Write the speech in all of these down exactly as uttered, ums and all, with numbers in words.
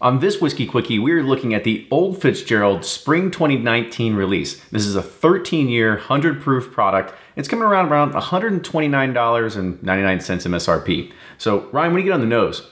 On this Whiskey Quickie, we're looking at the Old Fitzgerald Spring twenty nineteen release. This is a thirteen-year, one hundred proof product. It's coming around around one twenty-nine ninety-nine M S R P. So, Ryan, what do you get on the nose?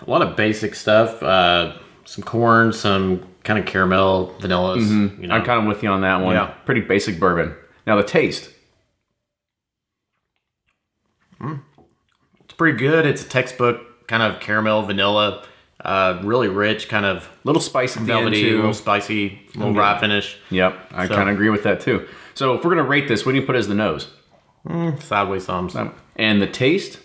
A lot of basic stuff. Uh, some corn, some kind of caramel, vanilla. Mm-hmm. You know. I'm kind of with you on that one. Yeah. Pretty basic bourbon. Now, the taste. Mm. It's pretty good. It's a textbook kind of caramel, vanilla. Uh, really rich, kind of little spicy, velvety, a little spicy, a little rye finish. Yep, I so. kind of agree with that too. So if we're gonna rate this, what do you put as the nose? Mm, sideways thumbs. Um, and the taste,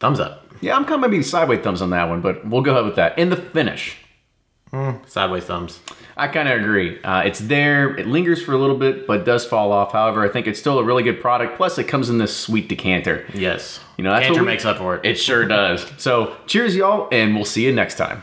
thumbs up. Yeah, I'm kind of maybe sideways thumbs on that one, but we'll go ahead with that. And the finish, mm, sideways thumbs. I kind of agree. Uh, it's there. It lingers for a little bit, but does fall off. However, I think it's still a really good product. Plus, it comes in this sweet decanter. Yes. You know, that's decanter what we, makes up for it. It sure does. So, cheers, y'all, and we'll see you next time.